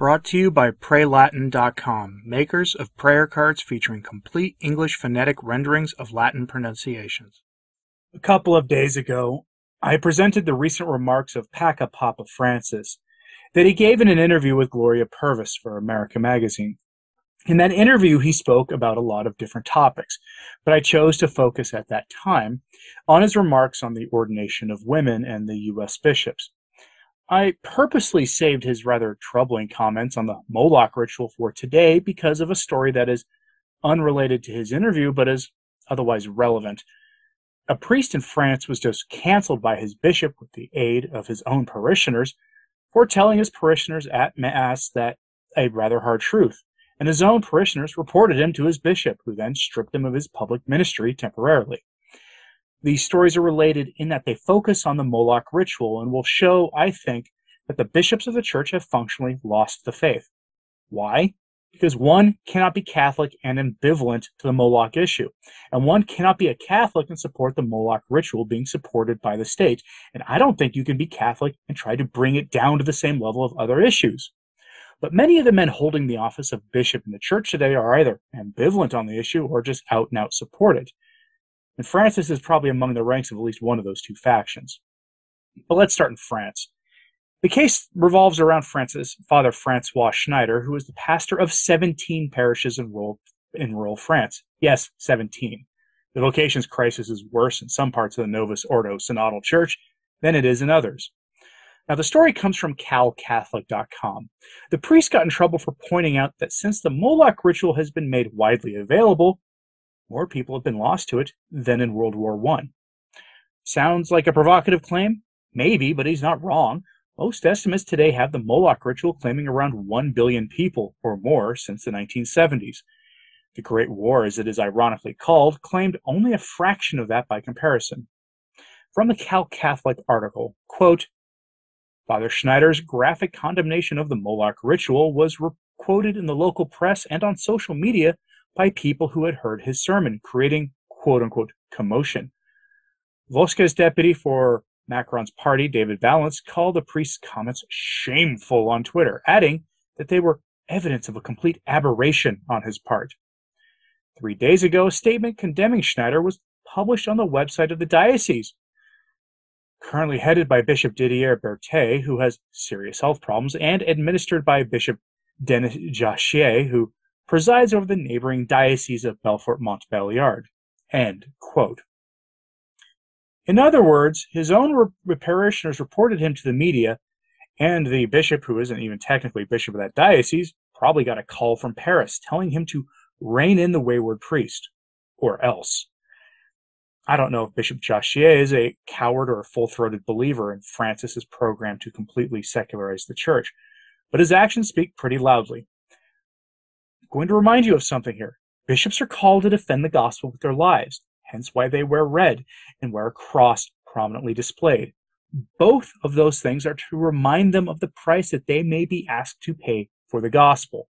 Brought to you by PrayLatin.com, makers of prayer cards featuring complete English phonetic renderings of Latin pronunciations. A couple of days ago, I presented the recent remarks of Papa Francis that he gave in an interview with Gloria Purvis for America Magazine. In that interview, he spoke about a lot of different topics, but I chose to focus at that time on his remarks on the ordination of women and the U.S. bishops. I purposely saved his rather troubling comments on the Moloch ritual for today because of a story that is unrelated to his interview but is otherwise relevant. A priest in France was just canceled by his bishop with the aid of his own parishioners for telling his parishioners at Mass that a rather hard truth. And his own parishioners reported him to his bishop, who then stripped him of his public ministry temporarily. These stories are related in that they focus on the Moloch ritual and will show, I think, that the bishops of the church have functionally lost the faith. Why? Because one cannot be Catholic and ambivalent to the Moloch issue, and one cannot be a Catholic and support the Moloch ritual being supported by the state. And I don't think you can be Catholic and try to bring it down to the same level of other issues. But many of the men holding the office of bishop in the church today are either ambivalent on the issue or just out and out support it. And Francis is probably among the ranks of at least one of those two factions. But let's start in France. The case revolves around Father Francois Schneider, who is the pastor of 17 parishes in rural France. Yes, 17. The vocations crisis is worse in some parts of the Novus Ordo Synodal Church than it is in others. Now, the story comes from CalCatholic.com. The priest got in trouble for pointing out that since the Moloch ritual has been made widely available, more people have been lost to it than in World War I. Sounds like a provocative claim? Maybe, but he's not wrong. Most estimates today have the Moloch ritual claiming around 1 billion people or more since the 1970s. The Great War, as it is ironically called, claimed only a fraction of that by comparison. From the CalCatholic article, quote, Father Schneider's graphic condemnation of the Moloch ritual was quoted in the local press and on social media by people who had heard his sermon, creating quote-unquote commotion. Vosque's deputy for Macron's party, David Valence, called the priest's comments shameful on Twitter, adding that they were evidence of a complete aberration on his part. 3 days ago, a statement condemning Schneider was published on the website of the diocese, currently headed by Bishop Didier Berthet, who has serious health problems, and administered by Bishop Denis Jachier, who presides over the neighboring diocese of Belfort-Montbéliard. End quote. In other words, his own parishioners reported him to the media, and the bishop, who isn't even technically bishop of that diocese, probably got a call from Paris telling him to rein in the wayward priest, or else. I don't know if Bishop Jachier is a coward or a full-throated believer in Francis's program to completely secularize the church, but his actions speak pretty loudly. I'm going to remind you of something here. Bishops are called to defend the gospel with their lives, hence why they wear red and wear a cross prominently displayed. Both of those things are to remind them of the price that they may be asked to pay for the gospel.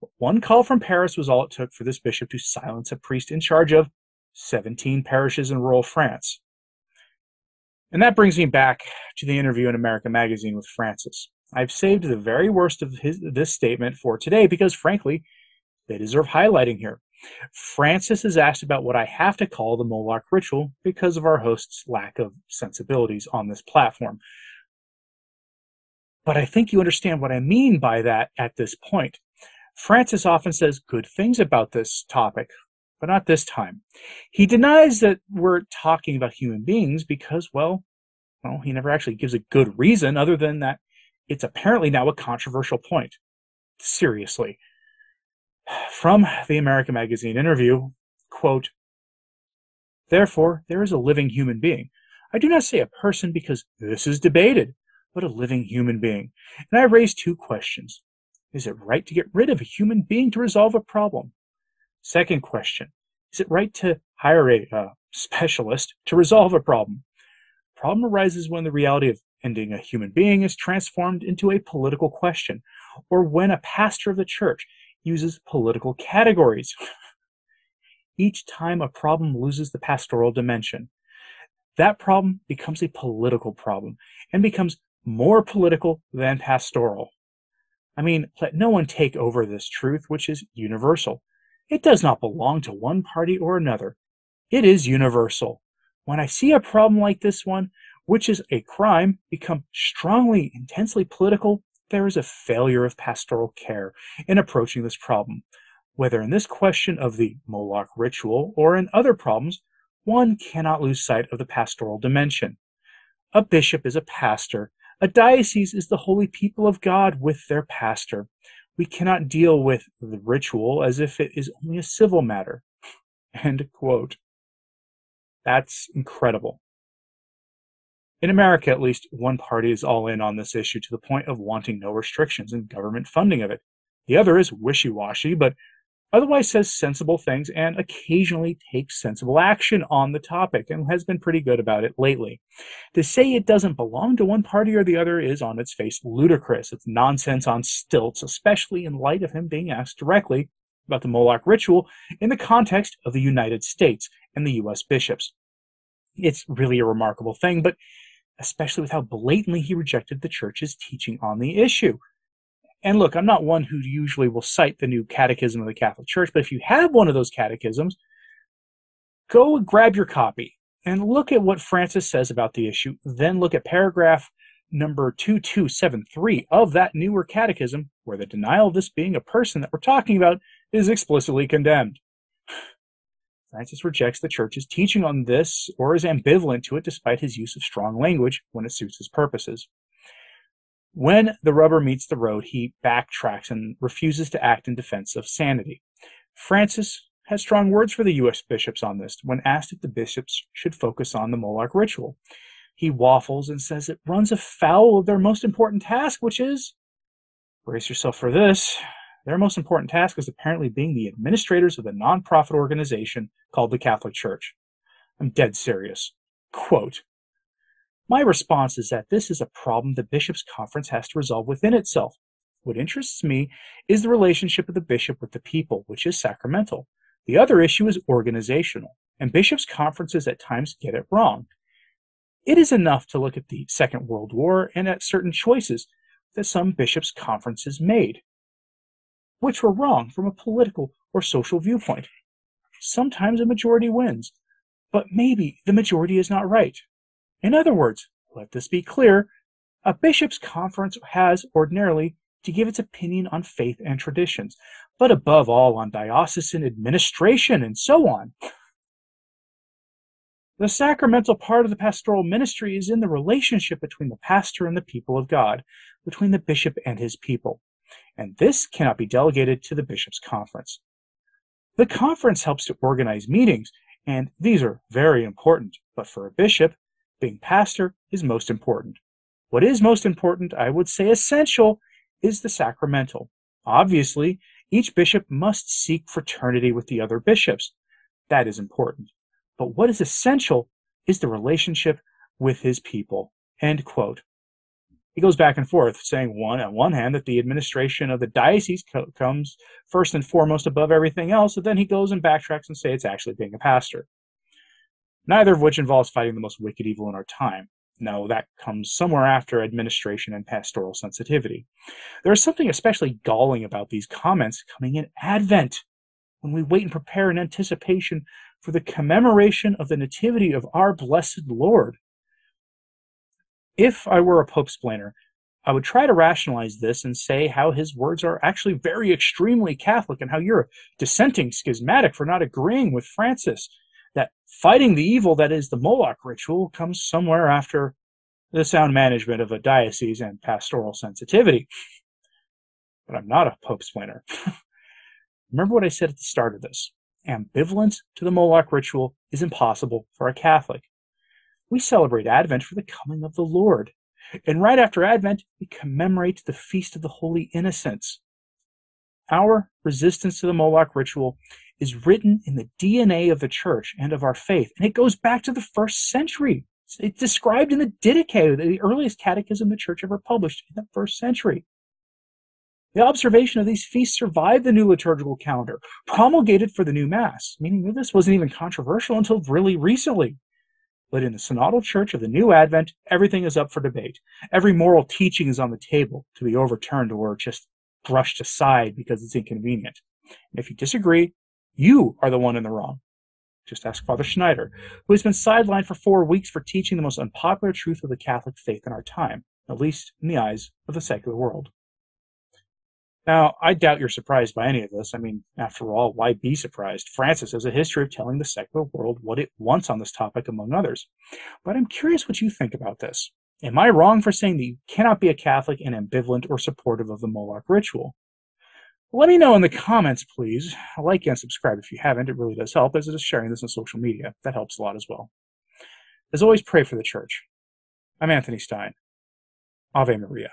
But one call from Paris was all it took for this bishop to silence a priest in charge of 17 parishes in rural France. And that brings me back to the interview in America Magazine with Francis. I've saved the very worst of this statement for today because, frankly, they deserve highlighting here. Francis is asked about what I have to call the Moloch ritual because of our host's lack of sensibilities on this platform. But I think you understand what I mean by that at this point. Francis often says good things about this topic, but not this time. He denies that we're talking about human beings because, well, he never actually gives a good reason other than that it's apparently now a controversial point. Seriously. From the America Magazine interview, quote, Therefore, there is a living human being. I do not say a person because this is debated, but a living human being. And I raise two questions. Is it right to get rid of a human being to resolve a problem? Second question, is it right to hire a specialist to resolve a problem? The problem arises when the reality of ending a human being is transformed into a political question, or when a pastor of the church uses political categories. Each time a problem loses the pastoral dimension, that problem becomes a political problem and becomes more political than pastoral. I mean, let no one take over this truth, which is universal. It does not belong to one party or another. It is universal. When I see a problem like this one, which is a crime, become strongly, intensely political, there is a failure of pastoral care in approaching this problem. Whether in this question of the Moloch ritual or in other problems, one cannot lose sight of the pastoral dimension. A bishop is a pastor. A diocese is the holy people of God with their pastor. We cannot deal with the ritual as if it is only a civil matter." End quote. That's incredible. In America, at least, one party is all in on this issue to the point of wanting no restrictions in government funding of it. The other is wishy-washy, but otherwise says sensible things and occasionally takes sensible action on the topic and has been pretty good about it lately. To say it doesn't belong to one party or the other is on its face ludicrous. It's nonsense on stilts, especially in light of him being asked directly about the Moloch ritual in the context of the United States and the U.S. bishops. It's really a remarkable thing, but especially with how blatantly he rejected the Church's teaching on the issue. And look, I'm not one who usually will cite the new catechism of the Catholic Church, but if you have one of those catechisms, go grab your copy and look at what Francis says about the issue, then look at paragraph number 2273 of that newer catechism, where the denial of this being a person that we're talking about is explicitly condemned. Francis rejects the Church's teaching on this or is ambivalent to it despite his use of strong language when it suits his purposes. When the rubber meets the road, he backtracks and refuses to act in defense of sanity. Francis has strong words for the U.S. bishops on this when asked if the bishops should focus on the Moloch ritual. He waffles and says it runs afoul of their most important task, which is, brace yourself for this, their most important task is apparently being the administrators of the nonprofit organization called the Catholic Church. I'm dead serious. Quote, "My response is that this is a problem the bishops' conference has to resolve within itself. What interests me is the relationship of the bishop with the people, which is sacramental. The other issue is organizational, and bishops' conferences at times get it wrong. It is enough to look at the Second World War and at certain choices that some bishops' conferences made, which were wrong from a political or social viewpoint. Sometimes a majority wins, but maybe the majority is not right. In other words, let this be clear, a bishop's conference has, ordinarily, to give its opinion on faith and traditions, but above all on diocesan administration and so on. The sacramental part of the pastoral ministry is in the relationship between the pastor and the people of God, between the bishop and his people, and this cannot be delegated to the bishop's conference. The conference helps to organize meetings, and these are very important, but for a bishop, being pastor is most important. What is most important, I would say essential, is the sacramental. Obviously, each bishop must seek fraternity with the other bishops. That is important. But what is essential is the relationship with his people." End quote. He goes back and forth, saying on one hand that the administration of the diocese comes first and foremost above everything else, and then he goes and backtracks and says it's actually being a pastor. Neither of which involves fighting the most wicked evil in our time. No, that comes somewhere after administration and pastoral sensitivity. There is something especially galling about these comments coming in Advent, when we wait and prepare in anticipation for the commemoration of the nativity of our blessed Lord. If I were a Pope-splainer, I would try to rationalize this and say how his words are actually very extremely Catholic and how you're a dissenting schismatic for not agreeing with Francis, that fighting the evil that is the Moloch ritual comes somewhere after the sound management of a diocese and pastoral sensitivity. But I'm not a Pope-splainer. Remember what I said at the start of this. Ambivalence to the Moloch ritual is impossible for a Catholic. We celebrate Advent for the coming of the Lord. And right after Advent, we commemorate the Feast of the Holy Innocents. Our resistance to the Moloch ritual is written in the DNA of the Church and of our faith, and it goes back to the first century. It's described in the Didache, the earliest catechism the Church ever published in the first century. The observation of these feasts survived the new liturgical calendar, promulgated for the new Mass, meaning that this wasn't even controversial until really recently. But in the synodal Church of the new Advent, everything is up for debate. Every moral teaching is on the table to be overturned or just brushed aside because it's inconvenient. And if you disagree, you are the one in the wrong. Just ask Father Schneider, who has been sidelined for 4 weeks for teaching the most unpopular truth of the Catholic faith in our time, at least in the eyes of the secular world. Now, I doubt you're surprised by any of this. I mean, after all, why be surprised? Francis has a history of telling the secular world what it wants on this topic, among others. But I'm curious what you think about this. Am I wrong for saying that you cannot be a Catholic and ambivalent or supportive of the Moloch ritual? Let me know in the comments, please. Like and subscribe if you haven't. It really does help, as it is sharing this on social media. That helps a lot as well. As always, pray for the Church. I'm Anthony Stein. Ave Maria.